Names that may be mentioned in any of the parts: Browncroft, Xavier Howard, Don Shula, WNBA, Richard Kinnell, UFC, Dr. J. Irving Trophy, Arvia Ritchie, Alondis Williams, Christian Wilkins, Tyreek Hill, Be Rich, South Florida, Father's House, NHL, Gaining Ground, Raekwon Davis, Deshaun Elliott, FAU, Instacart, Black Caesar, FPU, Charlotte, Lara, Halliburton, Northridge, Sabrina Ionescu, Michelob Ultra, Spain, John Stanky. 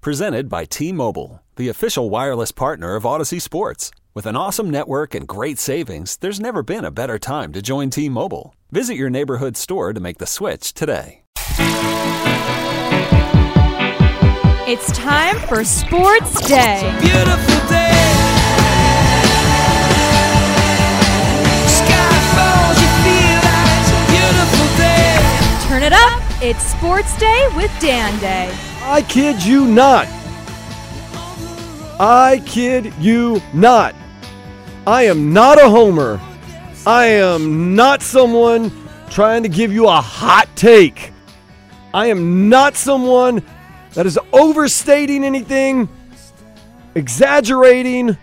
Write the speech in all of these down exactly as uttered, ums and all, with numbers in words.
Presented by T-Mobile, the official wireless partner of Odyssey Sports. With an awesome network and great savings, there's never been a better time to join T-Mobile. Visit your neighborhood store to make the switch today. It's time for Sports Day. It's a beautiful day. Sky falls, you feel like it's a beautiful day. Turn it up. It's Sports Day with Dan Day. I kid you not. I kid you not. I am not a homer. I am not someone trying to give you a hot take. I am not someone that is overstating anything, exaggerating.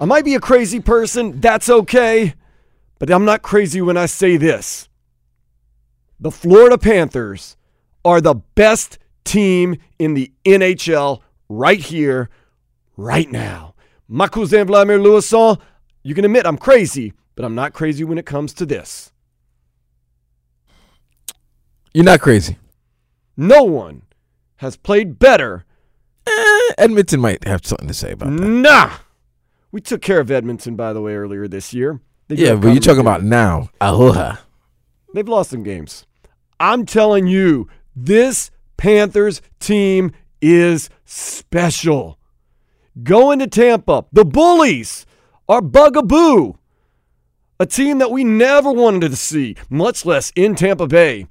I might be a crazy person. That's okay. But I'm not crazy when I say this. The Florida Panthers are the best team in the N H L right here, right now. My cousin Vladimir Louison, you can admit I'm crazy, but I'm not crazy when it comes to this. You're not crazy. No one has played better. Eh, Edmonton might have something to say about that. Nah. We took care of Edmonton, by the way, earlier this year. They yeah, but you're talking about now. Aloha. They've lost some games. I'm telling you, this Panthers team is special. Going to Tampa, the Bullies are bugaboo, a team that we never wanted to see, much less in Tampa Bay.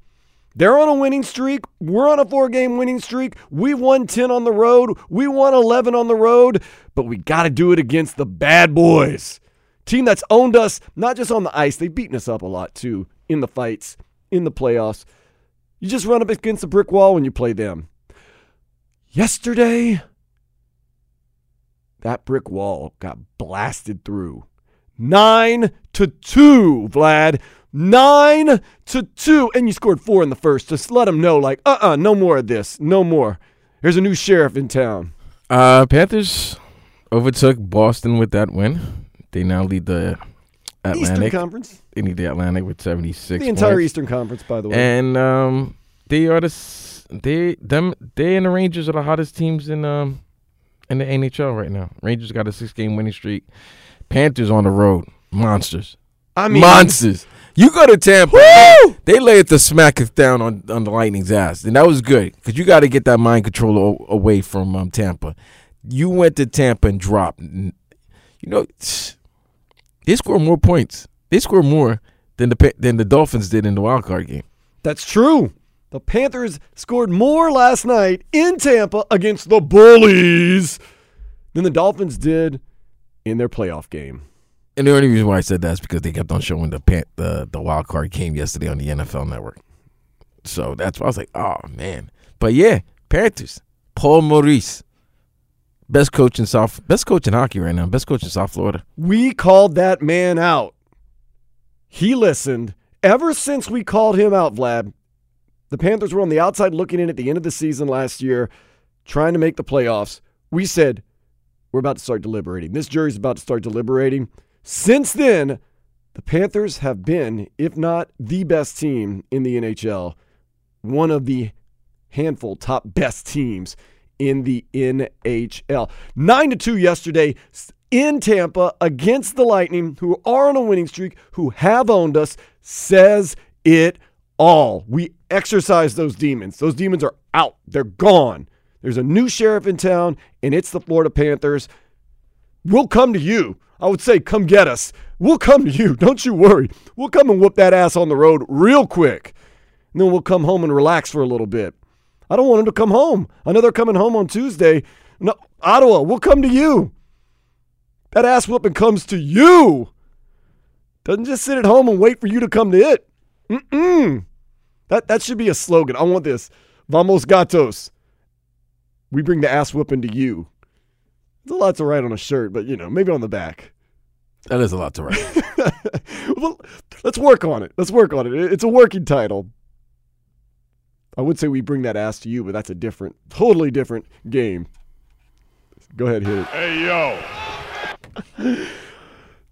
They're on a winning streak. We're on a four-game winning streak. We won ten on the road. We won eleven on the road, but we got to do it against the bad boys, team that's owned us, not just on the ice. They've beaten us up a lot, too, in the fights, in the playoffs. You just run up against a brick wall when you play them. Yesterday, that brick wall got blasted through. Nine to two, Vlad. Nine to two. And you scored four in the first. Just let them know, like, uh-uh, no more of this. No more. There's a new sheriff in town. Uh, Panthers overtook Boston with that win. They now lead the Atlantic. Eastern Conference. They lead the Atlantic with seventy-six The entire points. Eastern Conference, by the way. And um, they are the they them they and the Rangers are the hottest teams in um. in the N H L right now. Rangers got a six-game winning streak. Panthers on the road. Monsters. I mean, monsters. You go to Tampa. Woo! They lay it the smacketh down on, on the Lightning's ass. And that was good because you got to get that mind control o- away from um, Tampa. You went to Tampa and dropped. You know, they scored more points. They scored more than the than the Dolphins did in the wild card game. That's true. The Panthers scored more last night in Tampa against the Bullies than the Dolphins did in their playoff game. And the only reason why I said that is because they kept on showing the pan- the, the wild card game yesterday on the N F L Network. So that's why I was like, oh, man. But, yeah, Panthers, Paul Maurice, best coach in South, best coach in hockey right now, best coach in South Florida. We called that man out. He listened. Ever since we called him out, Vlad, the Panthers were on the outside looking in at the end of the season last year, trying to make the playoffs. We said, we're about to start deliberating. This jury's about to start deliberating. Since then, the Panthers have been, if not the best team in the N H L, one of the handful top best teams in the N H L. nine to two yesterday in Tampa against the Lightning, who are on a winning streak, who have owned us, says it all. We exercise those demons. Those demons are out. They're gone. There's a new sheriff in town, and it's the Florida Panthers. We'll come to you. I would say come get us. We'll come to you. Don't you worry. We'll come and whoop that ass on the road real quick. And then we'll come home and relax for a little bit. I don't want them to come home. I know they're coming home on Tuesday. No, Ottawa, we'll come to you. That ass whooping comes to you. Doesn't just sit at home and wait for you to come to it. Mm-mm. That that should be a slogan. I want this. Vamos Gatos. We bring the ass whooping to you. It's a lot to write on a shirt, but, you know, maybe on the back. That is a lot to write. Well, let's work on it. Let's work on it. It's a working title. I would say we bring that ass to you, but that's a different, totally different game. Go ahead, hit it. Hey, yo.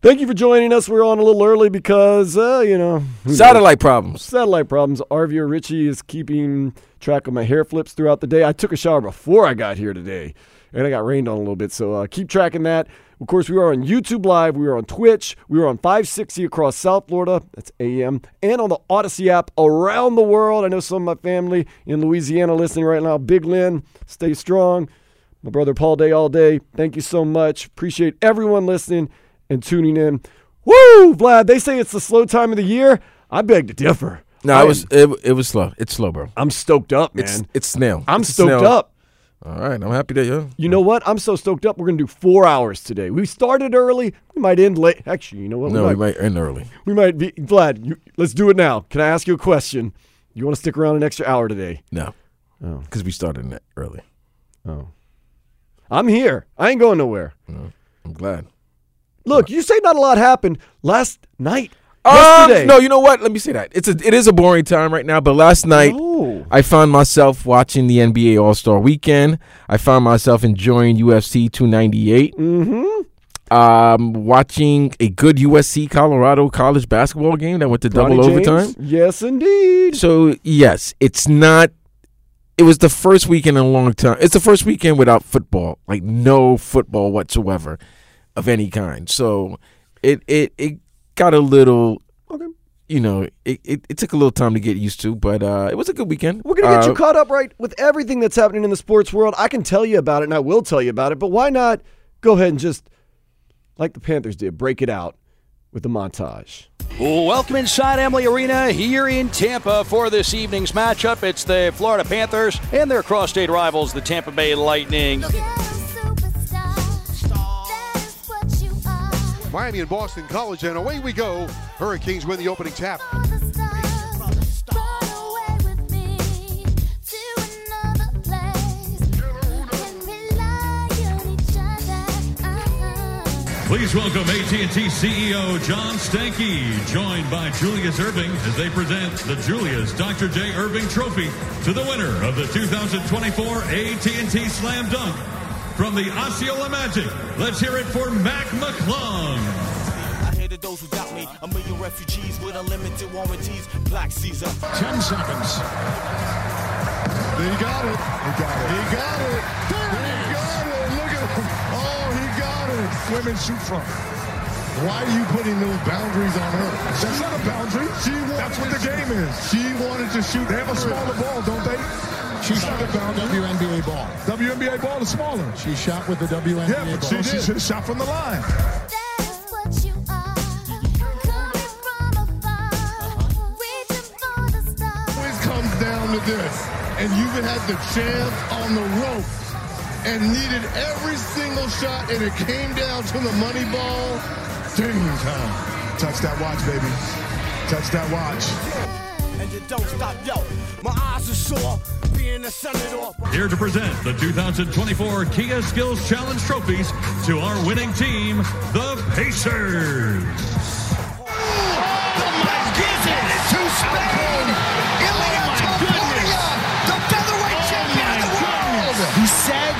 Thank you for joining us. We're on a little early because, uh, you know. Satellite knows? problems. Satellite problems. Arvia Ritchie is keeping track of my hair flips throughout the day. I took a shower before I got here today, and I got rained on a little bit, so uh, keep tracking that. Of course, we are on YouTube Live. We are on Twitch. We are on five sixty across South Florida. That's A M. And on the Odyssey app around the world. I know some of my family in Louisiana listening right now. Big Lynn, stay strong. My brother Paul Day all day. Thank you so much. Appreciate everyone listening and tuning in. Woo, Vlad, they say it's the slow time of the year. I beg to differ. No, I it was it, it was slow. It's slow, bro. I'm stoked up, man. It's, it's snail. I'm it's stoked snail. up. All right, I'm happy that you. You know what? I'm so stoked up. We're going to do four hours today. We started early. We might end late. Actually, you know what? We no, might, we might end early. We might be. Vlad, you, let's do it now. Can I ask you a question? You want to stick around an extra hour today? No. Oh. Because we started early. Oh. I'm here. I ain't going nowhere. No, I'm glad. Look, you say not a lot happened last night. Um, no, you know what? Let me say that. It's a, it is a boring time right now, but last night oh. I found myself watching the N B A All-Star Weekend. I found myself enjoying U F C two ninety-eight. Mm-hmm. Um, watching a good U S C Colorado college basketball game that went to Bronny double James. overtime. Yes, indeed. So, yes, it's not. It was the first weekend in a long time. It's the first weekend without football, like no football whatsoever of any kind. So it it it. Got a little, okay. you know, it, it, it took a little time to get used to, but uh, it was a good weekend. We're going to get uh, you caught up, right, with everything that's happening in the sports world. I can tell you about it, and I will tell you about it, but why not go ahead and just, like the Panthers did, break it out with the montage. Welcome inside Amalie Arena here in Tampa for this evening's matchup. It's the Florida Panthers and their cross-state rivals, the Tampa Bay Lightning. Miami and Boston College, and away we go. Hurricanes win the opening tap. Please welcome A T and T C E O John Stanky, joined by Julius Irving, as they present the Julius Doctor J. Irving Trophy to the winner of the two thousand twenty-four A T and T Slam Dunk. From the Osceola Magic, let's hear it for Mac McClung. I hated those who got me, a million refugees with unlimited warranties, Black Caesar. Ten seconds. He got it. He got it. He got it. He got it. Look at him. Oh, he got it. Women shoot from. Why are you putting those boundaries on her? That's not a boundary. She That's what the game is. She wanted to shoot. They have a smaller ball, don't they? She shot the W N B A ball. W N B A ball is smaller. She shot with the W N B A yeah, ball. Yeah, but she did. She shot from the line. That's what you are. Coming from above. Reaching for the stars. It always comes down to this. And you've had the chance on the rope and needed every single shot, and it came down to the money ball. Dang time. Touch that watch, baby. Touch that watch. And you don't stop, yo. My eyes are sore. Being a senator. Here to present the two thousand twenty-four Kia Skills Challenge trophies to our winning team, the Pacers. Oh, oh my goodness! To Spain, Ilia oh Topuria, the featherweight oh champion of the world. Goodness. He said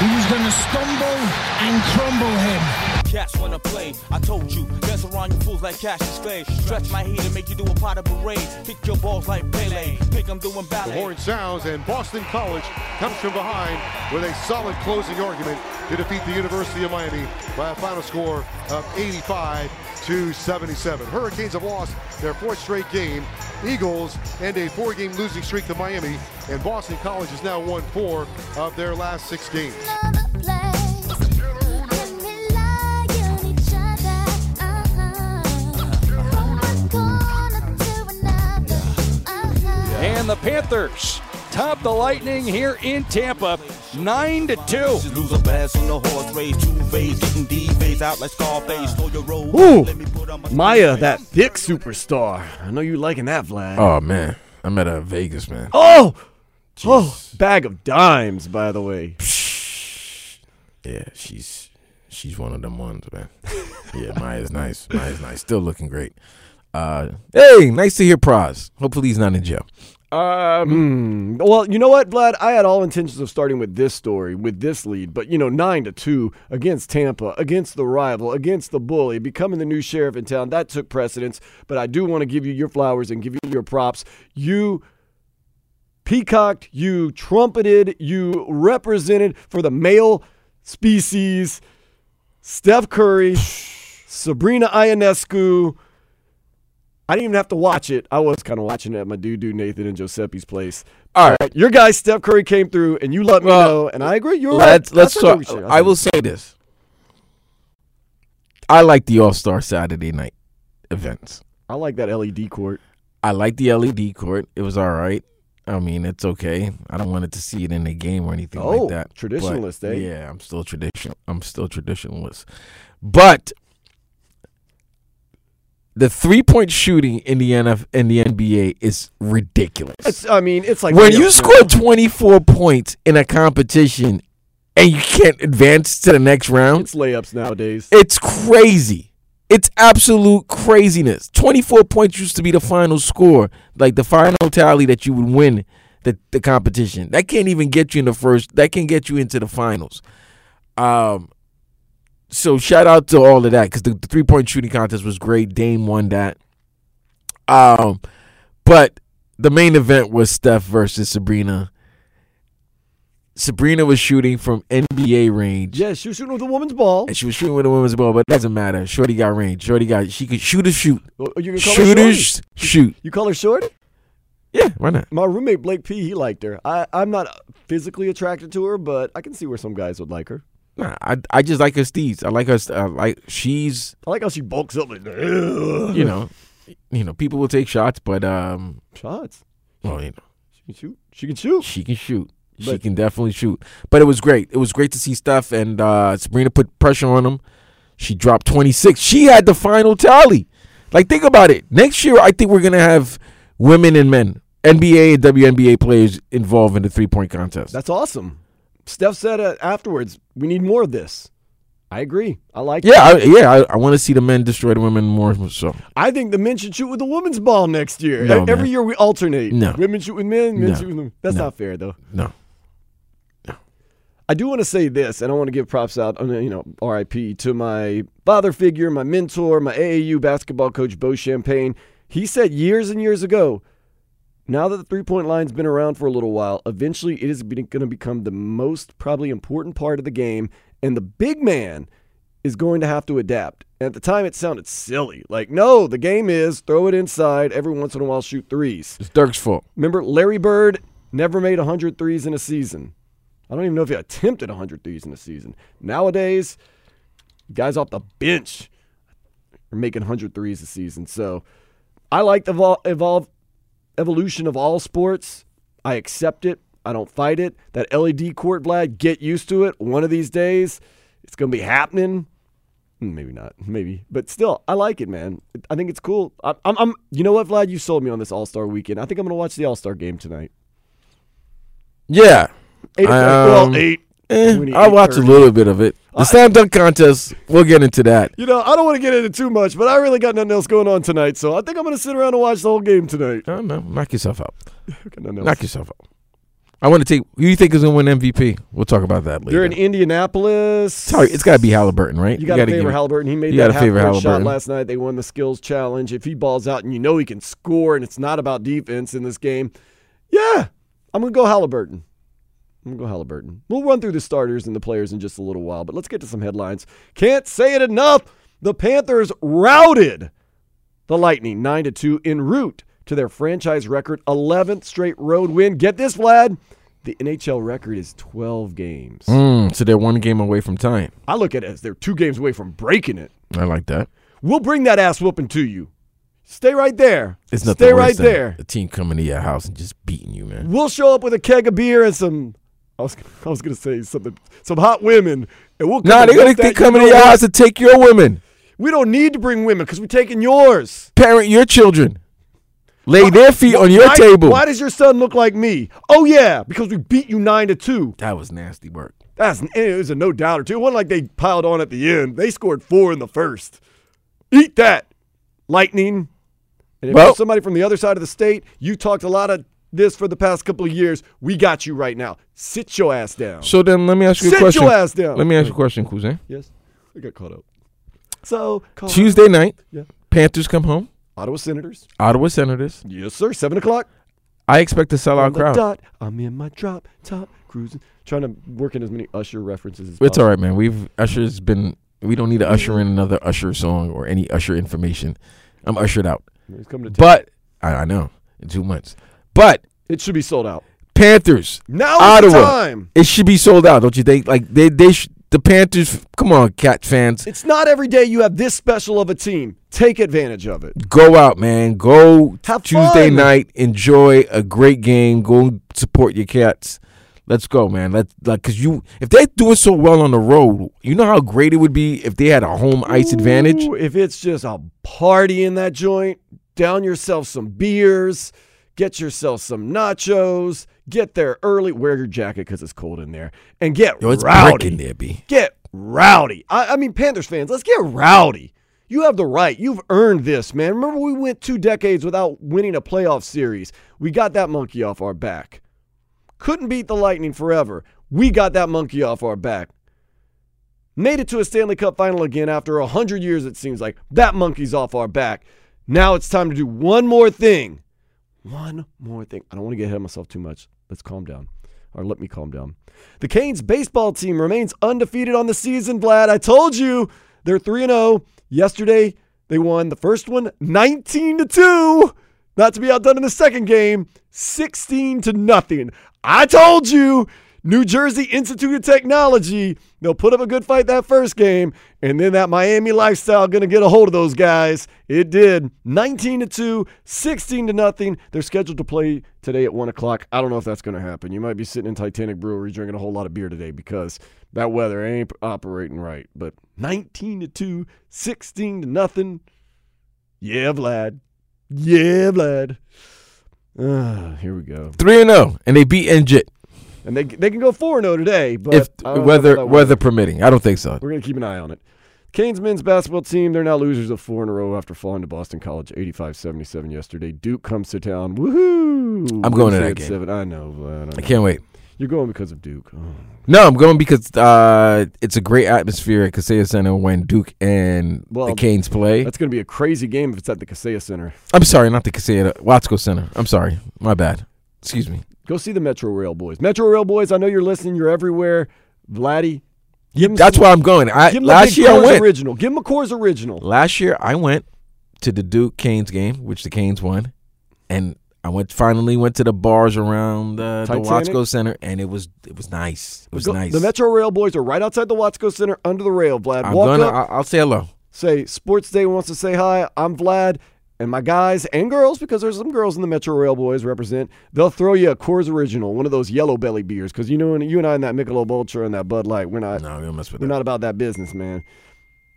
he was going to stumble and crumble him. Cats wanna play, I told you, dance around you fools like Cassius Clay. Stretch my heat and make you do a pot of parade. Kick your balls like Pele, think I'm doing ballet. The horn sounds and Boston College comes from behind with a solid closing argument to defeat the University of Miami by a final score of eighty-five to seventy-seven. Hurricanes have lost their fourth straight game. Eagles end a four-game losing streak to Miami, and Boston College has now won four of their last six games. And the Panthers top the Lightning here in Tampa, nine to two. Ooh, Maya, that thick superstar. I know you liking that, Vlad. Oh man, I'm at a Vegas, man. Oh, Jeez. Oh, bag of dimes, by the way. Yeah, she's she's one of them ones, man. Yeah, Maya's nice. Maya's nice. Still looking great. Uh, hey, nice to hear Praz. Hopefully he's not in jail. Um, mm. Well, you know what, Vlad? I had all intentions of starting with this story, with this lead, but, you know, nine to two against Tampa, against the rival, against the bully, becoming the new sheriff in town, that took precedence, but I do want to give you your flowers and give you your props. You peacocked, you trumpeted, you represented for the male species, Steph Curry, Sabrina Ionescu. I didn't even have to watch it. I was kind of watching it at my dude, dude Nathan and Giuseppe's place. All right. Your guy, Steph Curry, came through, and you let me well, know, and I agree. You're let's, right. Let's talk. I will say this. I like the All-Star Saturday night events. I like that L E D court. I like the L E D court. It was all right. I mean, it's okay. I don't want it to see it in the game or anything oh, like that. Oh, traditionalist, eh? Yeah, I'm still traditional. I'm still traditionalist. But the three-point shooting in the N F in the N B A is ridiculous. It's, I mean, it's like when you score twenty-four points in a competition and you can't advance to the next round. It's layups nowadays. It's crazy. It's absolute craziness. twenty-four points used to be the final score, like the final tally that you would win the, the competition. That can't even get you in the first. That can get you into the finals. Um, so shout out to all of that because the, the three-point shooting contest was great. Dame won that. Um, but the main event was Steph versus Sabrina. Sabrina was shooting from N B A range. Yeah, she was shooting with a woman's ball. And she was shooting with a woman's ball, but it doesn't matter. Shorty got range. Shorty got she could shoot or shoot. Well, you can call shoot her sh- shoot. You call her Shorty? Yeah, why not? My roommate Blake P, he liked her. I, I'm not physically attracted to her, but I can see where some guys would like her. Nah, I I just like her steeds. I like her. I like she's. I like how she bulks up. And, ugh. You know, you know, people will take shots, but um, shots. Well, you know, she can shoot. She can shoot. She can shoot. She but, can definitely shoot. But it was great. It was great to see Steph and uh, Sabrina put pressure on him. She dropped twenty-six. She had the final tally. Like, think about it. Next year, I think we're going to have women and men, N B A and W N B A players involved in the three-point contest. That's awesome. Steph said uh, afterwards, we need more of this. I agree. I like it. Yeah, I, yeah. I, I want to see the men destroy the women more. So I think the men should shoot with the women's ball next year. No, Every man. year we alternate. No. Women shoot with men, men no. shoot with women. That's no. not fair, though. No. I do want to say this, and I want to give props out, you know, R I P to my father figure, my mentor, my A A U basketball coach, Bo Champagne. He said years and years ago, now that the three-point line's been around for a little while, eventually it is going to become the most probably important part of the game, and the big man is going to have to adapt. And at the time, it sounded silly. Like, no, the game is throw it inside, every once in a while shoot threes. It's Dirk's fault. Remember, Larry Bird never made one hundred threes in a season. I don't even know if he attempted one hundred threes in a season. Nowadays, guys off the bench are making one hundred threes a season. So I like the evol- evolve, evolution of all sports. I accept it. I don't fight it. That L E D court, Vlad, get used to it. One of these days, it's going to be happening. Maybe not. Maybe. But still, I like it, man. I think it's cool. I'm, I'm. You know what, Vlad? You sold me on this All-Star weekend. I think I'm going to watch the All-Star game tonight. Yeah. Eight um, well, eight. Eh, I'll watch thirty. A little bit of it. The I, slam dunk contest, we'll get into that. You know, I don't want to get into too much, but I really got nothing else going on tonight, so I think I'm going to sit around and watch the whole game tonight. I don't know. Knock yourself out. Knock yourself out. I want to take – who do you think is going to win M V P? We'll talk about that later. They're in Indianapolis. Sorry, it's got to be Halliburton, right? You got to favor Halliburton. He made that half-court shot last night. They won the skills challenge. If he balls out and you know he can score and it's not about defense in this game, yeah, I'm going to go Halliburton. We'll go Halliburton. We'll run through the starters and the players in just a little while, but let's get to some headlines. Can't say it enough. The Panthers routed the Lightning nine to two en route to their franchise record eleventh straight road win. Get this, Vlad. The N H L record is twelve games. Mm, so they're one game away from tying. I look at it as they're two games away from breaking it. I like that. We'll bring that ass whooping to you. Stay right there. It's nothing Stay right there. A team coming to your house and just beating you, man. We'll show up with a keg of beer and some... I was I was gonna say something. Some hot women, and we'll come nah. They gonna they coming to your house to take your women. We don't need to bring women because we're taking yours. Parent your children. Lay their feet on your why, table. Why does your son look like me? Oh, yeah, because we beat you nine to two. That was nasty work. That's, it was a no-doubter, too. It wasn't like they piled on at the end. They scored four in the first. Eat that, Lightning. And if well, you're somebody from the other side of the state, you talked a lot of this for the past couple of years. We got you right now. Sit your ass down. So then let me ask you Sit a question. Sit your ass down. Let me ask you a question, Cousin. Yes, I got caught up. So caught Tuesday up. night, yeah. Panthers come home. Ottawa Senators. Ottawa Senators. Yes, sir. seven o'clock. I expect to sell out crowd. Dot, I'm in my drop top cruising. Trying to work in as many Usher references as it's possible. It's all right, man. We've Usher's been – we don't need to usher in another Usher song or any Usher information. I'm ushered out. He's coming to town. But – I know. In two months. But – it should be sold out. Panthers. Now Ottawa, the time. It should be sold out, don't you think? Like, they, they should – the Panthers, come on, Cat fans. It's not every day you have this special of a team. Take advantage of it. Go out, man. Go have Tuesday fun. night. Enjoy a great game. Go support your Cats. Let's go, man. Let's like, cause you if they do it so well on the road, you know how great it would be if they had a home ice Ooh, advantage. If it's just a party in that joint, down yourself some beers, get yourself some nachos. Get there early. Wear your jacket because it's cold in there. And get Yo, it's rowdy. There, B. Get rowdy. I, I mean, Panthers fans, let's get rowdy. You have the right. You've earned this, man. Remember, we went two decades without winning a playoff series. We got that monkey off our back. Couldn't beat the Lightning forever. We got that monkey off our back. Made it to a Stanley Cup final again after one hundred years, it seems like. That monkey's off our back. Now it's time to do one more thing. One more thing. I don't want to get ahead of myself too much. Let's calm down. Or let me calm down. The Canes baseball team remains undefeated on the season, Vlad. I told you. They're three and oh. Yesterday, they won the first one nineteen to two. Not to be outdone in the second game, sixteen to nothing. I told you. New Jersey Institute of Technology. They'll put up a good fight that first game, and then that Miami lifestyle going to get a hold of those guys. It did. nineteen to two, sixteen to nothing. They're scheduled to play today at one o'clock. I don't know if that's going to happen. You might be sitting in Titanic Brewery drinking a whole lot of beer today because that weather ain't operating right. But nineteen to two, sixteen to nothing. Yeah, Vlad. Yeah, Vlad. Uh, here we go. three and oh, and they beat N J I T. And they they can go four and oh today, but if, weather weather permitting. I don't think so. We're going to keep an eye on it. Canes men's basketball team, they're now losers of four in a row after falling to Boston College eighty-five seventy-seven yesterday. Duke comes to town. Woohoo! I'm going to that game. Seven. I know, Vlad. I, I can't wait. You're going because of Duke. Oh. No, I'm going because uh, it's a great atmosphere at Kaseya Center when Duke and well, the Canes play. That's going to be a crazy game if it's at the Kaseya Center. I'm sorry, not the Kaseya, Watsco Center. I'm sorry. My bad. Excuse me. Go see the Metro Rail Boys. Metro Rail Boys, I know you're listening. You're everywhere. Vladdy. Give them That's some, where I'm going. I, give them last year Coors I went. Original. Give them a Coors Original. Last year I went to the Duke-Canes game, which the Canes won, and I went finally went to the bars around uh, the Watsco Center, and it was it was nice. It was Go, nice. The Metro Rail Boys are right outside the Watsco Center under the rail, Vlad. I'm Walk gonna, up. I'll say hello. Say, Sports Day wants to say hi. I'm Vlad. And my guys and girls, because there's some girls in the Metro Rail Boys represent, they'll throw you a Coors Original, one of those yellow belly beers, because you know, you and I and that Michelob Ultra and that Bud Light, we're not, no, we don't mess with we're that. not about that business, man.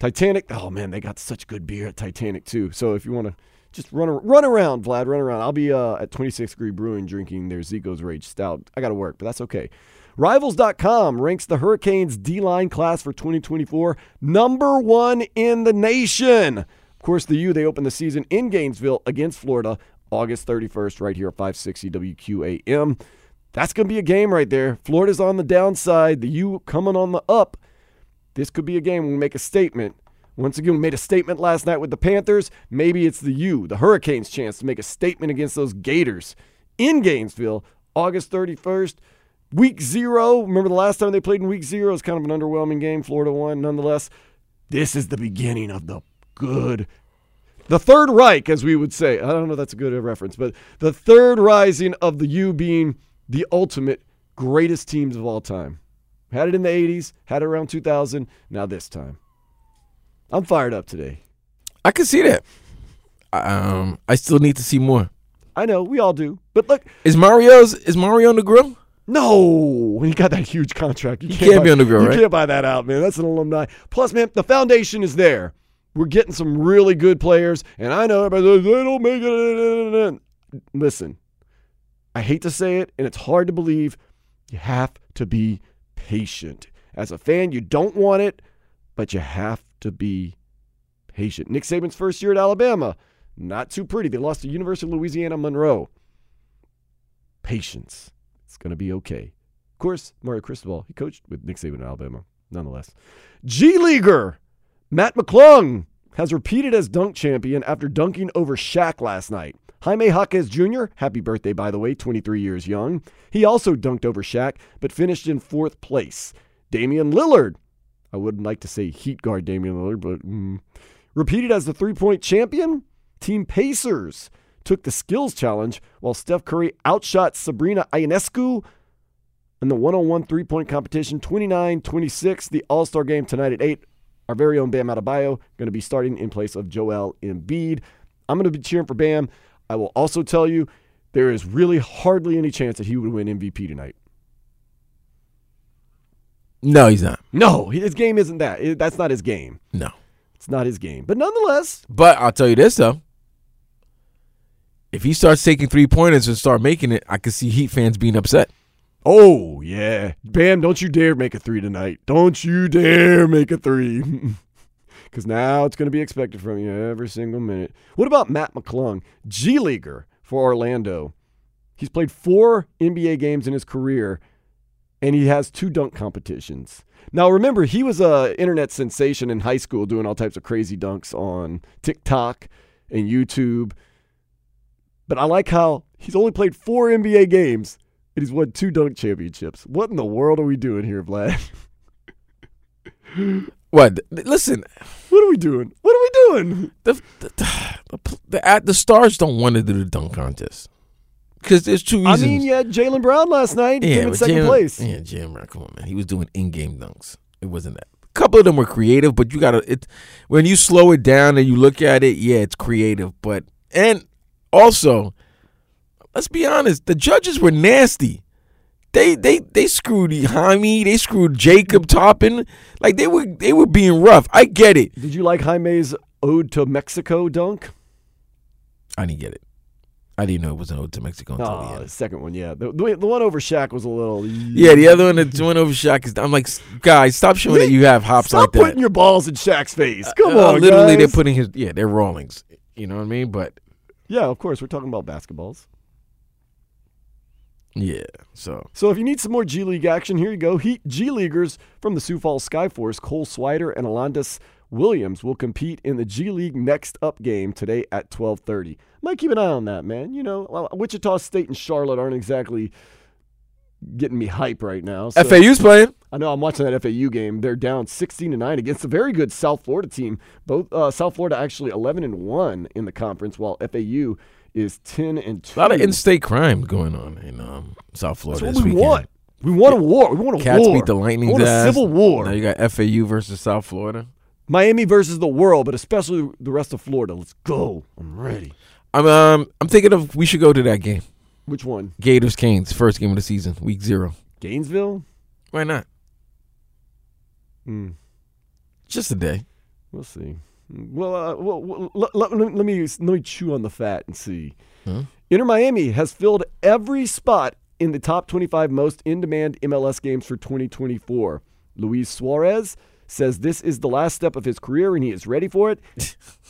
Titanic, oh man, they got such good beer at Titanic too. So if you want to just run run around, Vlad, run around. I'll be uh, at twenty-six degree Brewing drinking their Zico's Rage Stout. I got to work, but that's okay. Rivals dot com ranks the Hurricanes D-line class for twenty twenty-four number one in the nation. Of course, the U, they open the season in Gainesville against Florida, August thirty-first, right here at five sixty W Q A M. That's going to be a game right there. Florida's on the downside. The U coming on the up. This could be a game when we make a statement. Once again, we made a statement last night with the Panthers. Maybe it's the U, the Hurricanes' chance to make a statement against those Gators in Gainesville, August thirty-first. Week zero, remember the last time they played in week zero? It was kind of an underwhelming game. Florida won, nonetheless. This is the beginning of the Good. The Third Reich, as we would say. I don't know if that's a good reference, but the third rising of the U being the ultimate greatest teams of all time. Had it in the eighties, had it around two thousand, now this time. I'm fired up today. I can see that. Um, I still need to see more. I know, we all do. But look. Is Mario's is Mario on the grill? No, he got that huge contract. You, you can't, can't buy, be on the grill, you right? You can't buy that out, man. That's an alumni. Plus, man, the foundation is there. We're getting some really good players, and I know everybody's like, they don't make it. listen, I hate to say it, and it's hard to believe, you have to be patient. As a fan, you don't want it, but you have to be patient. Nick Saban's first year at Alabama, not too pretty. They lost to the University of Louisiana Monroe. Patience. It's going to be okay. Of course, Mario Cristobal, he coached with Nick Saban at Alabama, nonetheless. G-Leaguer Matt McClung has repeated as dunk champion after dunking over Shaq last night. Jaime Jaquez Junior, happy birthday, by the way, twenty-three years young. He also dunked over Shaq, but finished in fourth place. Damian Lillard, I wouldn't like to say heat guard Damian Lillard, but mm, repeated as the three-point champion. Team Pacers took the skills challenge while Steph Curry outshot Sabrina Ionescu in the one-on-one three-point competition, twenty-nine twenty-six. The All-Star game tonight at eight. Our very own Bam Adebayo going to be starting in place of Joel Embiid. I'm going to be cheering for Bam. I will also tell you, there is really hardly any chance that he would win M V P tonight. No, he's not. No, his game isn't that. That's not his game. No. It's not his game. But nonetheless. But I'll tell you this, though. If he starts taking three-pointers and start making it, I could see Heat fans being upset. Oh, yeah. Bam, don't you dare make a three tonight. Don't you dare make a three. Because now it's going to be expected from you every single minute. What about Matt McClung, G-Leaguer for Orlando? He's played four N B A games in his career, and he has two dunk competitions. Now, remember, he was an internet sensation in high school doing all types of crazy dunks on TikTok and YouTube. But I like how he's only played four N B A games, and he's won two dunk championships. What in the world are we doing here, Vlad? What? Listen. What are we doing? What are we doing? The the, the, the, the Stars don't want to do the dunk contest because there's two reasons. I mean, yeah, Jaylen Brown last night yeah, came in second Jaylen, place. Yeah, Jaylen Brown. Come on, man. He was doing in-game dunks. It wasn't that. A couple of them were creative, but you gotta. It when you slow it down and you look at it, yeah, it's creative. But and also, let's be honest. The judges were nasty. They they they screwed Jaime. They screwed Jacob Toppin. Like they were they were being rough. I get it. Did you like Jaime's ode to Mexico dunk? I didn't get it. I didn't know it was an ode to Mexico. Until oh, the, the second one, yeah. The, the, the one over Shaq was a little. Yeah, the other one that went over Shaq is. I'm like, guys, stop showing that you have hops stop like that. Stop putting your balls in Shaq's face. Come uh, on, uh, literally, guys. They're putting his. Yeah, they're Rawlings. You know what I mean? But yeah, of course, we're talking about basketballs. Yeah, so. So if you need some more G League action, here you go. Heat G-Leaguers from the Sioux Falls Skyforce, Cole Swider and Alondis Williams, will compete in the G League Next Up game today at twelve thirty. Might keep an eye on that, man. You know, Wichita State and Charlotte aren't exactly getting me hype right now. So. F A U's playing. I know, I'm watching that F A U game. They're down sixteen to nine against a very good South Florida team. Both uh, South Florida actually eleven and one in the conference, while F A U is ten and two. A lot of in-state crime going on in um, South Florida this weekend. That's what we want. We want a war. We want a Cats war. Cats beat the Lightning. We want a civil war. Now you got F A U versus South Florida. Miami versus the world, but especially the rest of Florida. Let's go. I'm ready. I'm um I'm thinking of we should go to that game. Which one? Gators Canes, first game of the season, week zero. Gainesville? Why not? Mm. Just a day. We'll see. Well, uh, well let, let, let me let me chew on the fat and see. Huh? Inter Miami has filled every spot in the top twenty-five most in-demand M L S games for twenty twenty-four. Luis Suarez says this is the last step of his career and he is ready for it.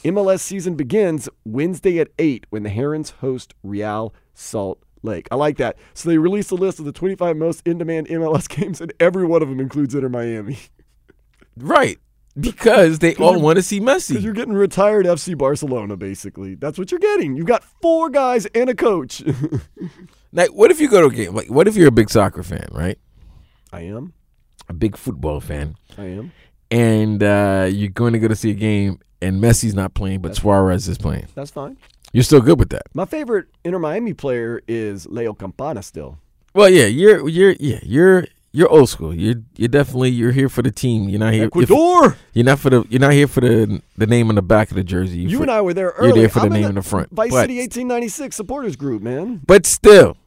M L S season begins Wednesday at eight when the Herons host Real Salt Lake. I like that. So they released a list of the twenty-five most in-demand M L S games, and every one of them includes Inter Miami. Right. Because they all want to see Messi. Because you're getting retired F C Barcelona, basically. That's what you're getting. You've got four guys and a coach. Like, what if you go to a game? Like, what if you're a big soccer fan, right? I am. A big football fan. I am. And uh, you're going to go to see a game, and Messi's not playing, but that's Suarez fine. Is playing. That's fine. You're still good with that. My favorite Inter Miami player is Leo Campana still. Well, yeah, you're, you're, yeah, you're. You're old school. You're you're definitely you're here for the team. You're not here. Ecuador. You're not for the. You're not here for the the name on the back of the jersey. You're you for, and I were there early. You're there for I'm the name in the front. Vice but, City eighteen ninety-six supporters group, man. But still,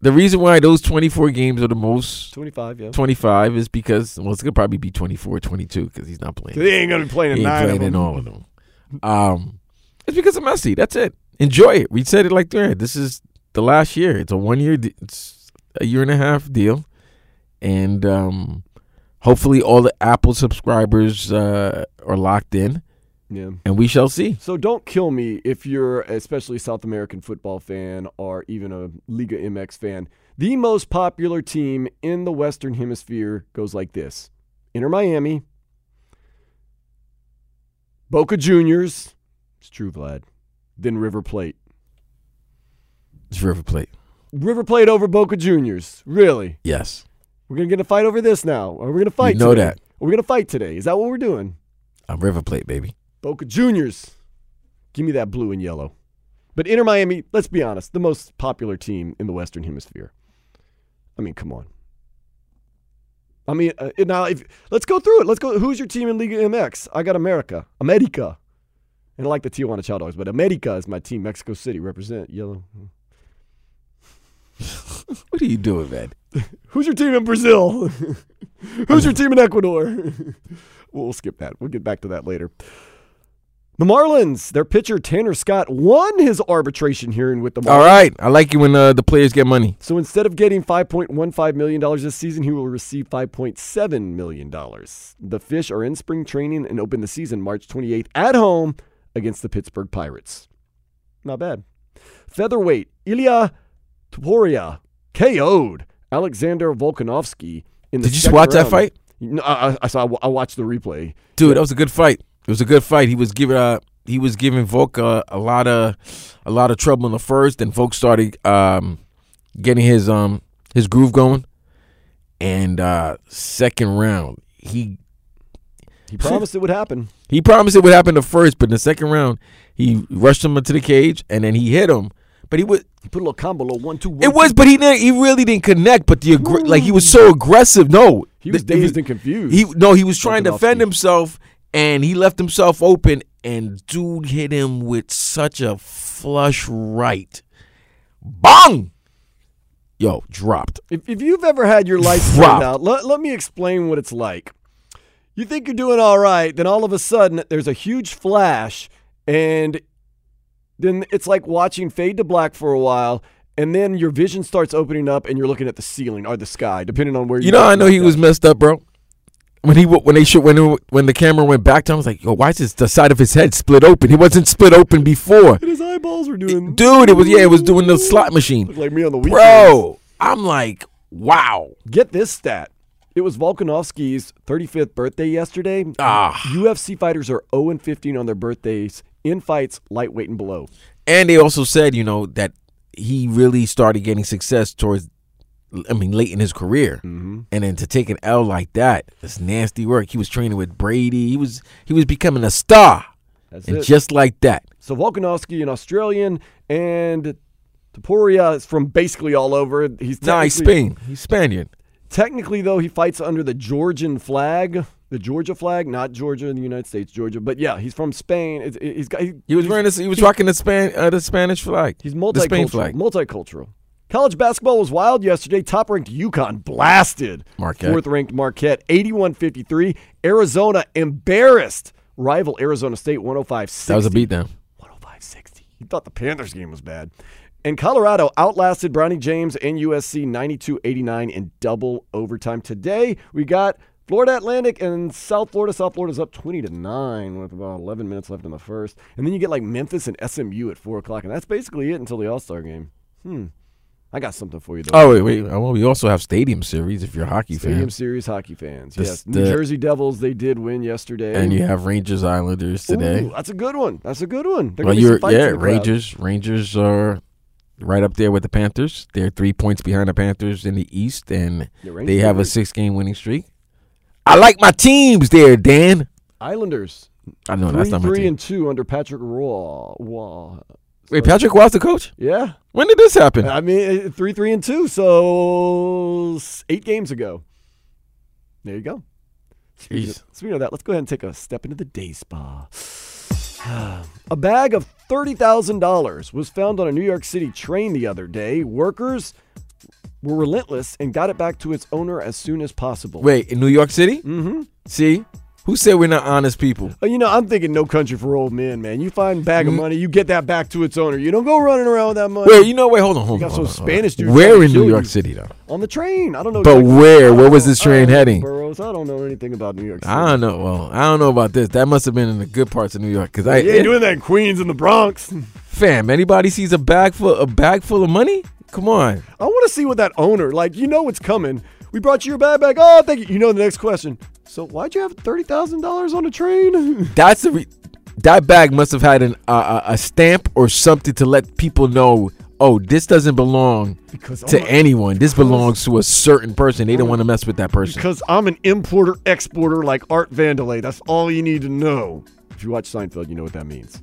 the reason why those twenty-four games are the most twenty-five, yeah, twenty-five is because well, it's gonna probably be twenty-four, twenty-two because he's not playing. They ain't gonna be playing in nine playing of them. In all of them. Um, it's because of Messi. That's it. enjoy it. We said it like that. This is the last year. It's a one-year de- it's a year-and-a-half deal. And um, hopefully all the Apple subscribers uh, are locked in. Yeah. And we shall see. So don't kill me if you're especially a South American football fan or even a Liga M X fan. The most popular team in the Western Hemisphere goes like this. Inter Miami, Boca Juniors. It's true, Vlad. Then River Plate. It's River Plate. River Plate over Boca Juniors. Really? Yes. We're going to get a fight over this now. Are we going to fight today? You know that. Are we going to fight today? Is that what we're doing? I'm River Plate, baby. Boca Juniors. Give me that blue and yellow. But Inter Miami, let's be honest, the most popular team in the Western Hemisphere. I mean, come on. I mean, uh, now if, let's go through it. Let's go. Who's your team in Liga M X? I got America. America. And I like the Tijuana Chow Dogs, but America is my team. Mexico City, represent yellow. What are you doing, man? Who's your team in Brazil? Who's your team in Ecuador? We'll skip that. We'll get back to that later. The Marlins, their pitcher Tanner Scott won his arbitration hearing with the Marlins. All right. I like you when uh, the players get money. So instead of getting five point one five million dollars this season, he will receive five point seven million dollars. The Fish are in spring training and open the season March twenty-eighth at home against the Pittsburgh Pirates. Not bad. Featherweight Ilya Topuria K O'd Alexander Volkanovsky in the Did you just watch round. that fight? No, I, I saw. I watched the replay. Dude, yeah. that was a good fight. It was a good fight. He was giving uh, he was giving Volka a lot of a lot of trouble in the first, and Volk started um, getting his um, his groove going. And uh, second round, he he promised it would happen. He promised it would happen the first, but in the second round, he rushed him into the cage, and then he hit him. But he would he put a little combo, a little one two. One, it was, two, but he didn't, he really didn't connect. But the aggr- like he was so aggressive. No, he was th- dazed he, and confused. He no, he was trying to defend himself. And he left himself open, and dude hit him with such a flush right. Bong! Yo, dropped. If, if you've ever had your lights turned out, let, let me explain what it's like. You think you're doing all right, then all of a sudden there's a huge flash, and then it's like watching Fade to Black for a while, and then your vision starts opening up, and you're looking at the ceiling or the sky, depending on where you're You know, I know he was messed up, bro. When he when they should, when it, when the camera went back to him, I was like, yo, why is this, the side of his head split open? He wasn't split open before. And his eyeballs were doing. Dude, it was yeah, it was doing the slot machine. Looked like me on the weekend. Bro, I'm like, wow. Get this stat. It was Volkanovski's thirty-fifth birthday yesterday. Ah. U F C fighters are oh and fifteen on their birthdays in fights lightweight and below. And they also said, you know, that he really started getting success towards. I mean, late in his career, mm-hmm. and then to take an L like that, that's nasty work. He was training with Brady. He was he was becoming a star, that's and it. just like that. So Volkanovski, an Australian, and Topuria is from basically all over. He's nah, he's Spain. He's Spaniard. Technically, though, he fights under the Georgian flag, the Georgia flag, not Georgia in the United States, Georgia. But yeah, he's from Spain. It's, it, he's got. He, he was wearing. This, he was he, rocking the Span, uh, the Spanish flag. He's multicultural. The Spain flag. Multicultural. College basketball was wild yesterday. Top-ranked UConn blasted Marquette. Fourth-ranked Marquette, eighty-one fifty-three. Arizona embarrassed rival Arizona State, one oh five sixty. That was a beatdown. one oh five sixty. You thought the Panthers game was bad. And Colorado outlasted Brownie James and U S C ninety-two eighty-nine in double overtime. Today, we got Florida Atlantic and South Florida. South Florida's up twenty to nine with about eleven minutes left in the first. And then you get like Memphis and S M U at four o'clock, and that's basically it until the All-Star game. Hmm. I got something for you, though. Oh, wait, wait. Well, we also have Stadium Series if you're a hockey Stadium fan. Stadium Series hockey fans, the, yes. The, New Jersey Devils, they did win yesterday. And you have Rangers Islanders today. Ooh, that's a good one. That's a good one. They're well, you're, yeah, Rangers crowd. Rangers are right up there with the Panthers. They're three points behind the Panthers in the East, and the they have a six-game winning streak. I like my teams there, Dan. Islanders. I know, three, that's not my team. Three and two under Patrick Roy. Wow. Wait, Patrick Roy's the coach? Yeah. When did this happen? I mean, three, three, and two, so eight games ago. There you go. Speaking of, speaking of that, let's go ahead and take a step into the day spa. A bag of thirty thousand dollars was found on a New York City train the other day. Workers were relentless and got it back to its owner as soon as possible. Wait, in New York City? Mm-hmm. See? Who said we're not honest people? Oh, you know, I'm thinking No Country for Old Men, man. You find a bag of mm. money, you get that back to its owner. You don't go running around with that money. Wait, you know, wait, hold on, hold on. You got some Spanish dude. Where in New York City, though? On the train. I don't know. But exactly where? Where was this train heading? Burroughs. I don't know anything about New York City. I don't know. Well, I don't know about this. That must have been in the good parts of New York. Cause I, you ain't it, doing that in Queens and the Bronx. Fam, anybody sees a bag full, a bag full of money? Come on. I want to see what that owner, like, you know what's coming. We brought you your bag back. Oh, thank you. You know the next question. So why'd you have thirty thousand dollars on the train? That's the re- That bag must have had an uh, a stamp or something to let people know, oh, this doesn't belong because to a, anyone. This belongs to a certain person. They I'm don't want to mess with that person. Because I'm an importer-exporter like Art Vandelay. That's all you need to know. If you watch Seinfeld, you know what that means.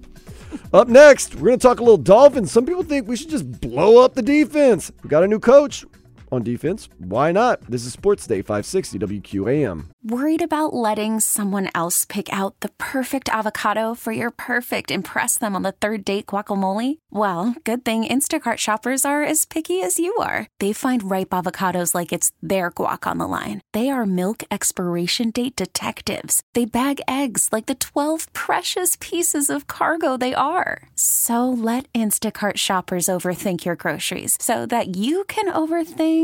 Up next, we're going to talk a little Dolphins. Some people think we should just blow up the defense. We got a new coach on defense. Why not? This is Sports Day five sixty W Q A M. Worried about letting someone else pick out the perfect avocado for your perfect impress them on the third date guacamole? Well, good thing Instacart shoppers are as picky as you are. They find ripe avocados like it's their guac on the line. They are milk expiration date detectives. They bag eggs like the twelve precious pieces of cargo they are. So let Instacart shoppers overthink your groceries so that you can overthink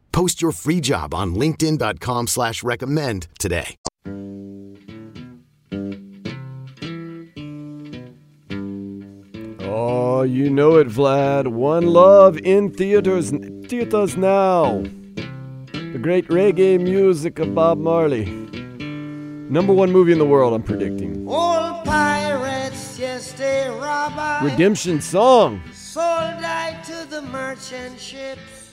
Post your free job on linkedin dot com slash recommend today. Oh, you know it, Vlad. One Love in theaters, theaters now. The great reggae music of Bob Marley. Number one movie in the world, I'm predicting. Old pirates, yes, they rob I. Redemption song. Sold I to the merchant ships.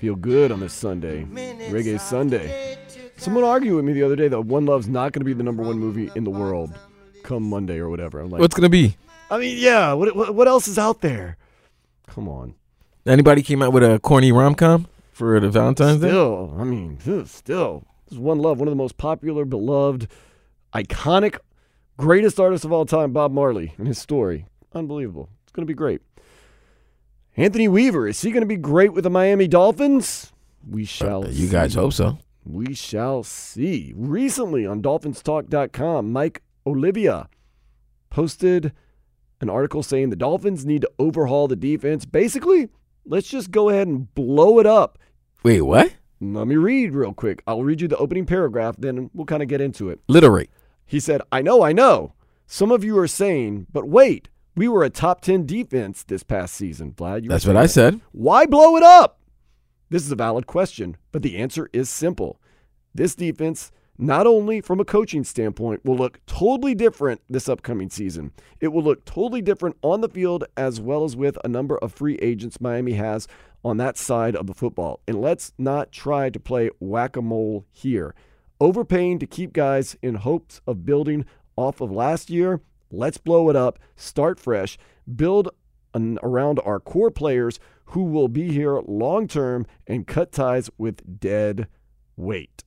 Feel good on this Sunday. Minutes Reggae Sunday. Someone argued with me the other day that One Love's not going to be the number one movie in the world come Monday or whatever. I'm like, what's going to be? I mean, yeah, what, what what else is out there? Come on. Anybody came out with a corny rom-com for the Valentine's Day? Still, I mean, still. This is One Love, one of the most popular, beloved, iconic, greatest artist of all time, Bob Marley, and his story. Unbelievable. It's going to be great. Anthony Weaver, is he going to be great with the Miami Dolphins? We shall uh, you see. You guys hope so. We shall see. Recently on Dolphins Talk dot com, Mike Olivia posted an article saying the Dolphins need to overhaul the defense. Basically, let's just go ahead and blow it up. Wait, what? Let me read real quick. I'll read you the opening paragraph, then we'll kind of get into it. Literate. He said, I know, I know. Some of you are saying, but wait, we were a top ten defense this past season, Vlad. That's what I said. Why blow it up? This is a valid question, but the answer is simple. This defense, not only from a coaching standpoint, will look totally different this upcoming season. It will look totally different on the field as well as with a number of free agents Miami has on that side of the football. And let's not try to play whack-a-mole here. Overpaying to keep guys in hopes of building off of last year. Let's blow it up, start fresh, build an, around our core players who will be here long-term and cut ties with dead weight.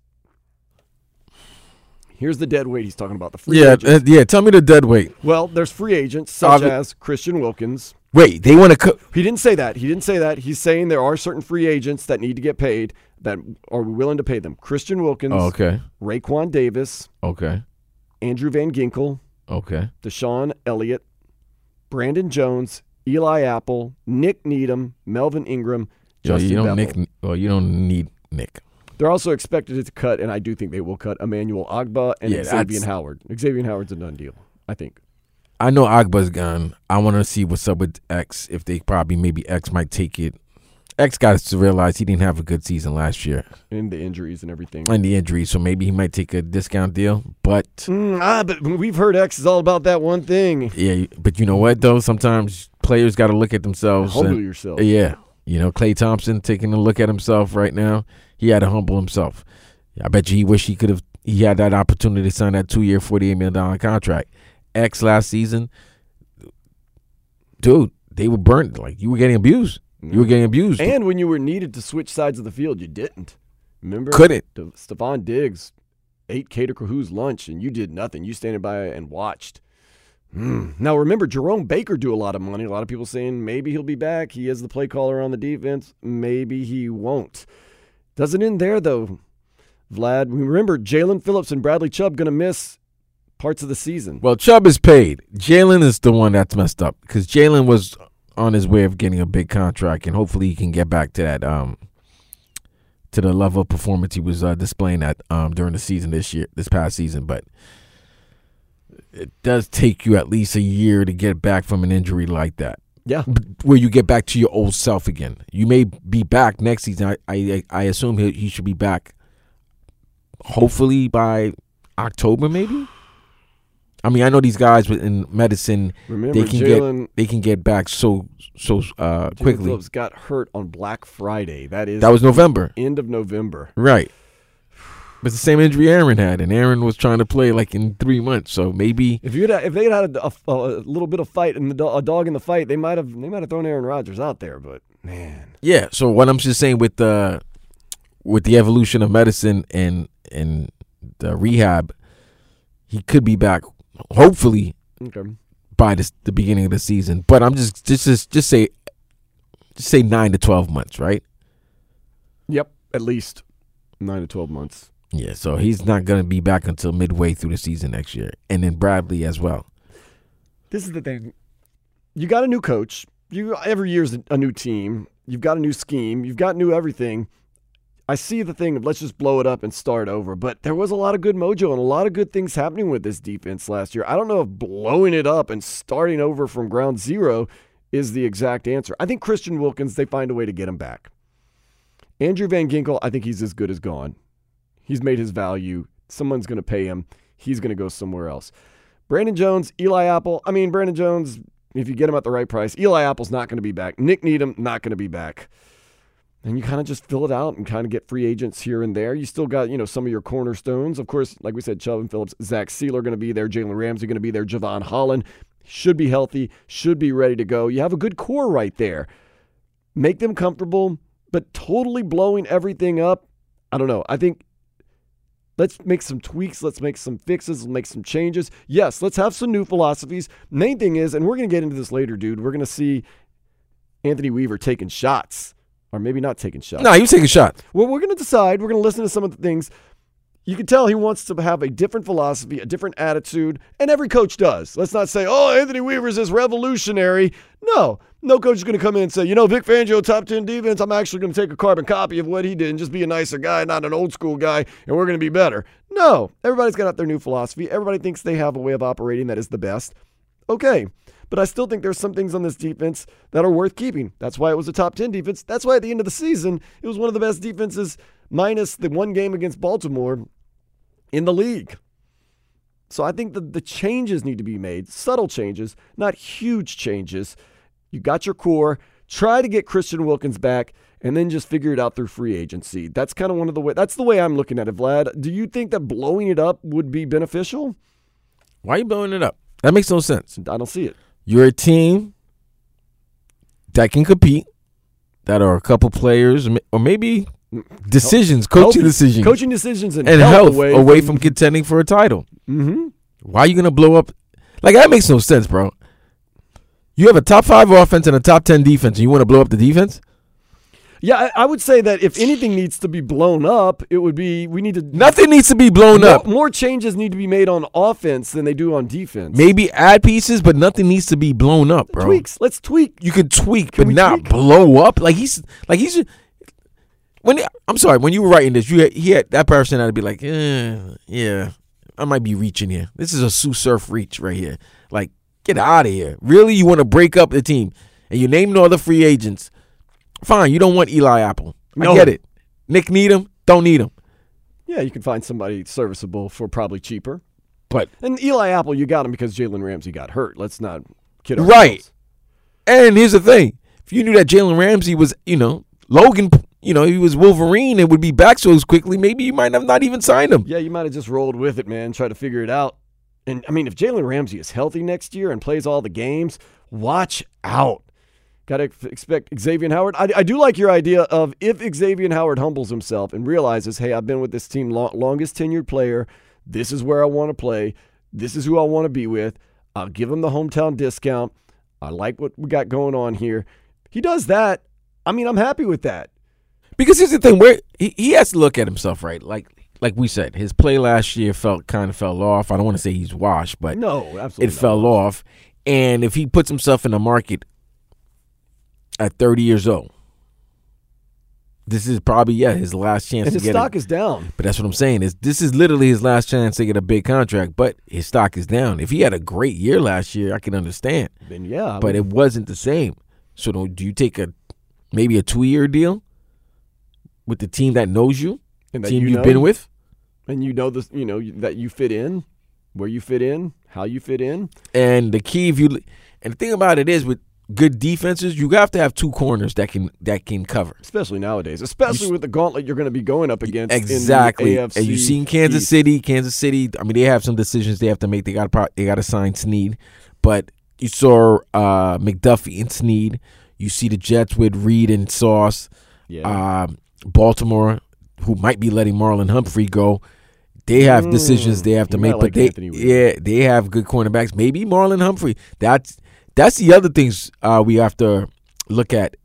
Here's the dead weight he's talking about, the free yeah, agents. Uh, yeah, tell me the dead weight. Well, there's free agents such Obvi- as Christian Wilkins. Wait, they want to co- He didn't say that. He didn't say that. He's saying there are certain free agents that need to get paid that are willing to pay them. Christian Wilkins. Oh, okay. Raekwon Davis. Okay. Andrew Van Ginkel. Okay. Deshaun Elliott. Brandon Jones. Eli Apple, Nick Needham, Melvin Ingram, Justin you don't Nick, well, you don't need Nick. They're also expected to cut, and I do think they will cut, Emmanuel Ogbah and yeah, Xavier Howard. Xavier Howard's a done deal, I think. I know Ogba's gone. I want to see what's up with X, if they probably maybe X might take it. X got to realize he didn't have a good season last year. And the injuries and everything. And the injuries, so maybe he might take a discount deal, but... Mm, ah, but we've heard X is all about that one thing. Yeah, but you know what, though? Sometimes players got to look at themselves. Humble and, yourself. Yeah. You know, Klay Thompson taking a look at himself right now. He had to humble himself. I bet you he wish he could have. He had that opportunity to sign that two-year, forty-eight million dollars contract. X last season, dude, they were burnt. Like, you were getting abused. You were getting abused. And when you were needed to switch sides of the field, you didn't. Remember? Couldn't. Stephon Diggs ate Kader Kahu's lunch, and you did nothing. You standing by and watched. Mm. Now, remember, Jerome Baker drew a lot of money. A lot of people saying maybe he'll be back. He is the play caller on the defense. Maybe he won't. Doesn't end there, though, Vlad. We remember Jalen Phillips and Bradley Chubb going to miss parts of the season. Well, Chubb is paid. Jalen is the one that's messed up because Jalen was on his way of getting a big contract, and hopefully he can get back to that um, to the level of performance he was uh, displaying at um, during the season this year, this past season, but it does take you at least a year to get back from an injury like that. Yeah. Where you get back to your old self again. You may be back next season. I I, I assume he, he should be back hopefully by October maybe. I mean, I know these guys in medicine, remember, they can Jalen, get they can get back so so uh, quickly. Jalen Phillips got hurt on Black Friday. That is That was November. End of November. Right. But it's the same injury Aaron had, and Aaron was trying to play like in three months. So maybe if you if they had a, a, a little bit of fight and a dog in the fight, they might have they might have thrown Aaron Rodgers out there. But man, yeah. So what I'm just saying with the with the evolution of medicine and and the rehab, he could be back hopefully okay. by this, the beginning of the season. But I'm just just just, just say just say nine to twelve months, right? Yep, at least nine to twelve months. Yeah, so he's not going to be back until midway through the season next year. And then Bradley as well. This is the thing. You got a new coach. You every year's a new team. You've got a new scheme. You've got new everything. I see the thing of let's just blow it up and start over. But there was a lot of good mojo and a lot of good things happening with this defense last year. I don't know if blowing it up and starting over from ground zero is the exact answer. I think Christian Wilkins, they find a way to get him back. Andrew Van Ginkel, I think he's as good as gone. He's made his value. Someone's going to pay him. He's going to go somewhere else. Brandon Jones, Eli Apple. I mean, Brandon Jones, if you get him at the right price, Eli Apple's not going to be back. Nick Needham, not going to be back. And you kind of just fill it out and kind of get free agents here and there. You still got, you know, some of your cornerstones. Of course, like we said, Chubb and Phillips, Zach Sealer going to be there. Jalen Ramsey going to be there. Javon Holland should be healthy, should be ready to go. You have a good core right there. Make them comfortable, but totally blowing everything up. I don't know. I think... Let's make some tweaks. Let's make some fixes. Let's make some changes. Yes, let's have some new philosophies. Main thing is, and we're going to get into this later, dude, we're going to see Anthony Weaver taking shots. Or maybe not taking shots. No, he was taking shots. Well, we're going to decide. We're going to listen to some of the things. You can tell he wants to have a different philosophy, a different attitude, and every coach does. Let's not say, oh, Anthony Weaver's is revolutionary. No, no coach is going to come in and say, you know, Vic Fangio, top ten defense, I'm actually going to take a carbon copy of what he did and just be a nicer guy, not an old school guy, and we're going to be better. No, everybody's got out their new philosophy. Everybody thinks they have a way of operating that is the best. Okay, but I still think there's some things on this defense that are worth keeping. That's why it was a top ten defense. That's why at the end of the season, it was one of the best defenses minus the one game against Baltimore in the league. So I think that the changes need to be made, subtle changes, not huge changes. You got your core. Try to get Christian Wilkins back, and then just figure it out through free agency. That's kind of one of the way. That's the way I'm looking at it, Vlad. Do you think that blowing it up would be beneficial? Why are you blowing it up? That makes no sense. I don't see it. You're a team that can compete, that are a couple players, or maybe decisions, coaching health, decisions. Coaching decisions and, and health, health away, away from, from contending for a title. Mm-hmm. Why are you going to blow up? Like, that makes no sense, bro. You have a top five offense and a top ten defense, and you want to blow up the defense? Yeah, I would say that if anything needs to be blown up, it would be we need to. Nothing needs to be blown no, up. More changes need to be made on offense than they do on defense. Maybe add pieces, but nothing needs to be blown up, bro. Tweaks. Let's tweak. You could tweak, can but not tweak? blow up. Like he's like he's. When I'm sorry, when you were writing this, you had, he had that person had to be like, eh, yeah, I might be reaching here. This is a Sue Surf reach right here. Like, get out of here. Really, you want to break up the team and you name no other free agents. Fine, you don't want Eli Apple. I no. get it. Nick Needham, don't need him. Yeah, you can find somebody serviceable for probably cheaper. But and Eli Apple, you got him because Jalen Ramsey got hurt. Let's not kid ourselves. Right. And here's the thing. If you knew that Jalen Ramsey was, you know, Logan, you know, he was Wolverine and would be back so quickly, maybe you might have not even signed him. Yeah, you might have just rolled with it, man, try to figure it out. And, I mean, if Jalen Ramsey is healthy next year and plays all the games, watch out. Got to expect Xavier Howard. I, I do like your idea of if Xavier Howard humbles himself and realizes, hey, I've been with this team long, longest tenured player. This is where I want to play. This is who I want to be with. I'll give him the hometown discount. I like what we got going on here. He does that. I mean, I'm happy with that. Because here's the thing. Where he, he has to look at himself, right? Like like we said, his play last year felt kind of fell off. I don't want to say he's washed, but no, absolutely it not. fell off. And if he puts himself in the market at thirty years old, this is probably yeah his last chance. And to his get stock it. is down. But that's what I'm saying is this is literally his last chance to get a big contract. But his stock is down. If he had a great year last year, I can understand. Then yeah, but I mean, it wasn't the same. So do you take a maybe a two year deal with the team that knows you, the team you you've know, been with, and you know this, you know that you fit in, where you fit in, how you fit in, and the key if you and the thing about it is with. Good defenses, you have to have two corners that can that can cover. Especially nowadays, especially you, with the gauntlet you're going to be going up against. Exactly, in the A F C and you've seen Kansas East. City, Kansas City. I mean, they have some decisions they have to make. They got to they got to sign Snead, but you saw uh, McDuffie and Snead. You see the Jets with Reed and Sauce. Yeah. Um, Baltimore, who might be letting Marlon Humphrey go, they have mm, decisions they have to make. But like they yeah they have good cornerbacks. Maybe Marlon Humphrey. That's That's the other things uh, we have to look at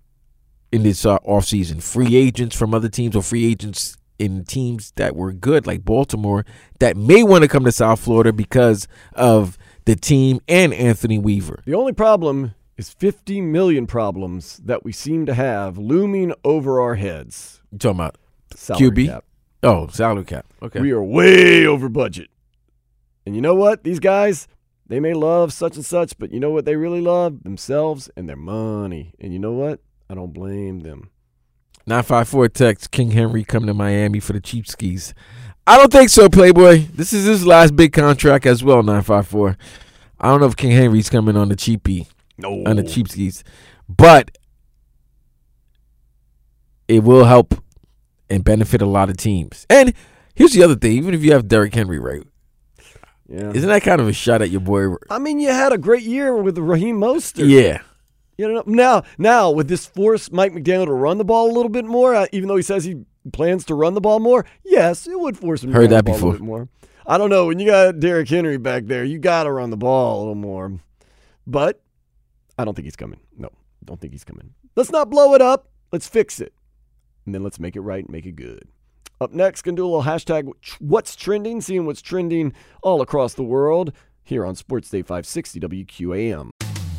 in this uh, offseason. Free agents from other teams or free agents in teams that were good, like Baltimore, that may want to come to South Florida because of the team and Anthony Weaver. The only problem is fifty million problems that we seem to have looming over our heads. You're talking about salary Q B? Cap. Oh, salary cap. Okay. We are way over budget. And you know what? These guys... They may love such and such, but you know what they really love? Themselves and their money. And you know what? I don't blame them. nine five four text, King Henry coming to Miami for the cheap skis. I don't think so, Playboy. This is his last big contract as well, nine five four. I don't know if King Henry's coming on the cheapie. No. On the cheap skis. But it will help and benefit a lot of teams. And here's the other thing. Even if you have Derrick Henry, right? Yeah. Isn't that kind of a shot at your boy? I mean, you had a great year with Raheem Mostert. Yeah. You know, now, now with this force, Mike McDaniel to run the ball a little bit more, uh, even though he says he plans to run the ball more, yes, it would force him Heard to run that the ball before. a little bit more. I don't know. When you got Derrick Henry back there, you got to run the ball a little more. But I don't think he's coming. No, don't think he's coming. Let's not blow it up. Let's fix it. And then let's make it right and make it good. Up next, going to do a little hashtag what's trending, seeing what's trending all across the world here on Sports Day five sixty W Q A M.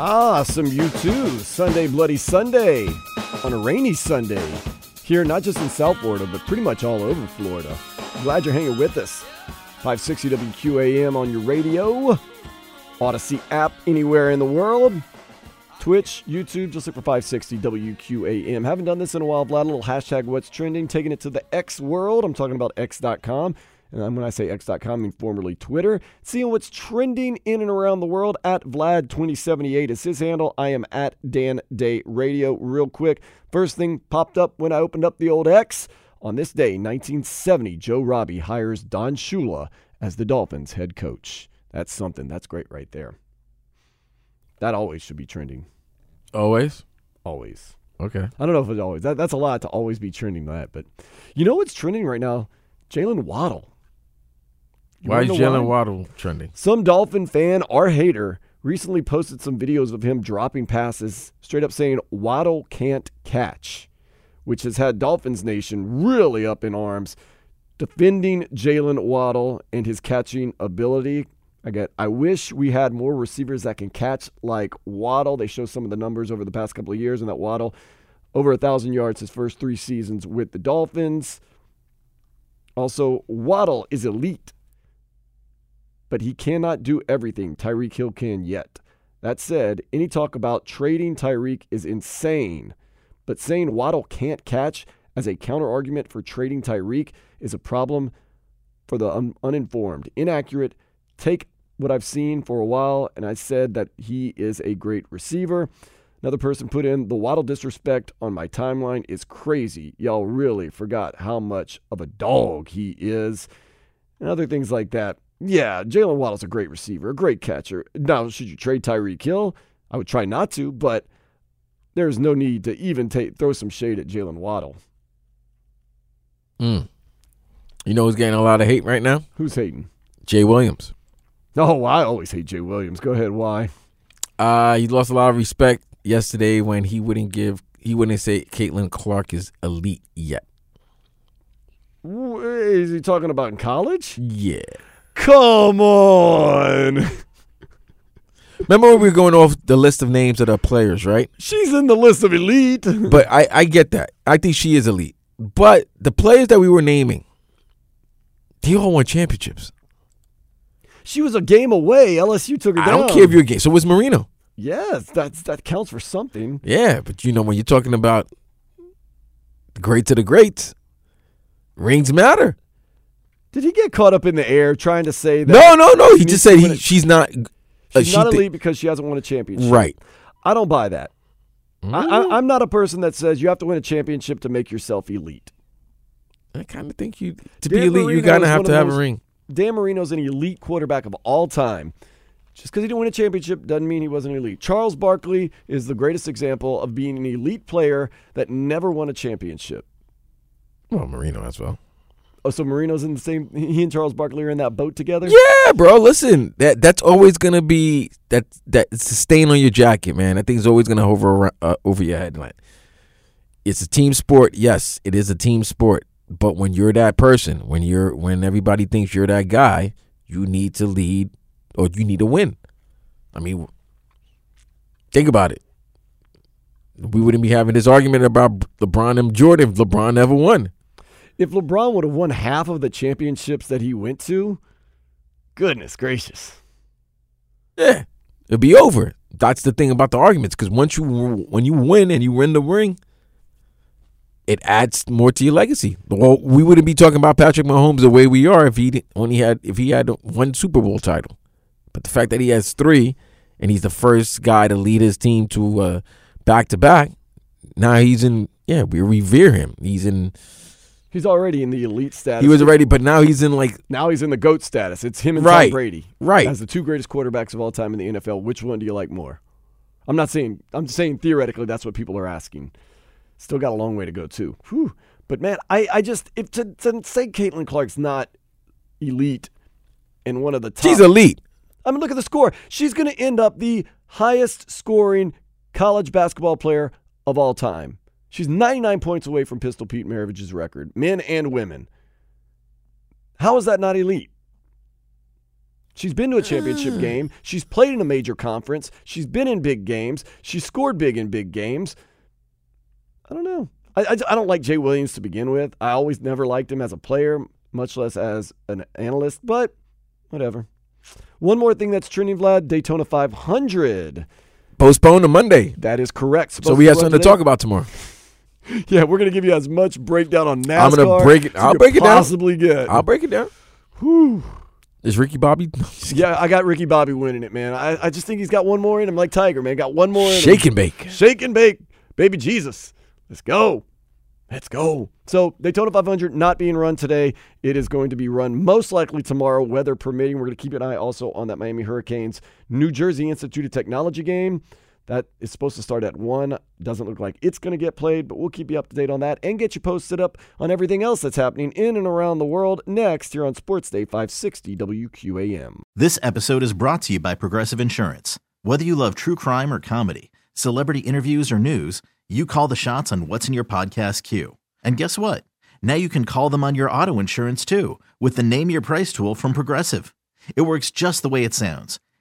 Ah, some U two, Sunday Bloody Sunday, on a rainy Sunday, here not just in South Florida, but pretty much all over Florida. Glad you're hanging with us. five sixty W Q A M on your radio, Odyssey app anywhere in the world, Twitch, YouTube, just look for five sixty W Q A M. Haven't done this in a while, Vlad, a little hashtag what's trending, taking it to the X world. I'm talking about X dot com. And when I say x dot com, I mean formerly Twitter. Seeing what's trending in and around the world, at Vlad twenty seventy-eight is his handle. I am at Dan Day Radio. Real quick, first thing popped up when I opened up the old X. On this day, nineteen seventy, Joe Robbie hires Don Shula as the Dolphins head coach. That's something. That's great right there. That always should be trending. Always? Always. Okay. I don't know if it's always. That, that's a lot to always be trending that. But you know what's trending right now? Jalen Waddle. You why is Jalen Waddle trending? Some Dolphin fan or hater recently posted some videos of him dropping passes, straight up saying Waddle can't catch, which has had Dolphins Nation really up in arms, defending Jalen Waddle and his catching ability. I get, I wish we had more receivers that can catch like Waddle. They show some of the numbers over the past couple of years, and that Waddle over one thousand yards his first three seasons with the Dolphins. Also, Waddle is elite, but he cannot do everything Tyreek Hill can yet. That said, any talk about trading Tyreek is insane, but saying Waddle can't catch as a counterargument for trading Tyreek is a problem for the un- uninformed, inaccurate. Take what I've seen for a while, and I said that he is a great receiver. Another person put in, the Waddle disrespect on my timeline is crazy. Y'all really forgot how much of a dog he is. And other things like that. Yeah, Jalen Waddle's a great receiver, a great catcher. Now, should you trade Tyreek Hill? I would try not to, but there's no need to even take, throw some shade at Jalen Waddle. Mm. You know who's getting a lot of hate right now? Who's hating? Jay Williams. Oh, I always hate Jay Williams. Go ahead, why? Uh, he lost a lot of respect yesterday when he wouldn't give, he wouldn't say Caitlin Clark is elite yet. Is he talking about in college? Yeah. Come on. Remember when we were going off the list of names of the players, right? She's in the list of elite. But I, I get that. I think she is elite. But the players that we were naming, they all won championships. She was a game away. L S U took her down. I don't care if you're a game. So was Marino. Yes, that's, that counts for something. Yeah, but you know, when you're talking about the greats of the greats, rings matter. Did he get caught up in the air trying to say that? No, no, no. He, he just said he, she's not. She's uh, she not elite th- because she hasn't won a championship. Right. I don't buy that. Mm. I, I, I'm not a person that says you have to win a championship to make yourself elite. I kind of think you to Dan be elite, you gotta have to have a ring. Dan Marino's an elite quarterback of all time. Just because he didn't win a championship doesn't mean he wasn't elite. Charles Barkley is the greatest example of being an elite player that never won a championship. Well, Marino as well. Oh, so Marino's in the same – he and Charles Barkley are in that boat together? Yeah, bro. Listen, that that's always going to be that, – that it's a stain on your jacket, man. That thing's always going to hover around, uh, over your head. Like, it's a team sport. Yes, it is a team sport. But when you're that person, when you're when everybody thinks you're that guy, you need to lead or you need to win. I mean, think about it. We wouldn't be having this argument about LeBron and Jordan if LeBron never won. If LeBron would have won half of the championships that he went to, goodness gracious. Yeah, it'd be over. That's the thing about the arguments, because once you when you win and you win the ring, it adds more to your legacy. Well, we wouldn't be talking about Patrick Mahomes the way we are if he didn't, only had if he had one Super Bowl title. But the fact that he has three, and he's the first guy to lead his team to uh, back-to-back, now he's in, yeah, we revere him. He's in. He's already in the elite status. He was already, but now he's in like. Now he's in the GOAT status. It's him and right, Tom Brady. Right. As the two greatest quarterbacks of all time in the N F L, which one do you like more? I'm not saying, I'm saying theoretically that's what people are asking. Still got a long way to go, too. Whew. But, man, I, I just, if to, to say Caitlin Clark's not elite and one of the top. She's elite. I mean, look at the score. She's going to end up the highest scoring college basketball player of all time. She's ninety-nine points away from Pistol Pete Maravich's record, men and women. How is that not elite? She's been to a championship mm. game. She's played in a major conference. She's been in big games. She's scored big in big games. I don't know. I, I, I don't like Jay Williams to begin with. I always never liked him as a player, much less as an analyst, but whatever. One more thing that's trending, Vlad, Daytona five hundred. Postponed to Monday. That is correct. Supposed so we have something today? to talk about tomorrow. Yeah, we're going to give you as much breakdown on NASCAR. I'm going to break it. I'll break it down. Possibly get. I'll break it down. Whew. Is Ricky Bobby? Yeah, I got Ricky Bobby winning it, man. I, I just think he's got one more in him, like Tiger, man. Got one more in him. Shake and bake. Shake and bake. Baby Jesus. Let's go. Let's go. So Daytona five hundred not being run today. It is going to be run most likely tomorrow, weather permitting. We're going to keep an eye also on that Miami Hurricanes New Jersey Institute of Technology game. That is supposed to start at one. Doesn't look like it's going to get played, but we'll keep you up to date on that and get you posted up on everything else that's happening in and around the world next here on Sports Day five sixty W Q A M. This episode is brought to you by Progressive Insurance. Whether you love true crime or comedy, celebrity interviews or news, you call the shots on what's in your podcast queue. And guess what? Now you can call them on your auto insurance too with the Name Your Price tool from Progressive. It works just the way it sounds.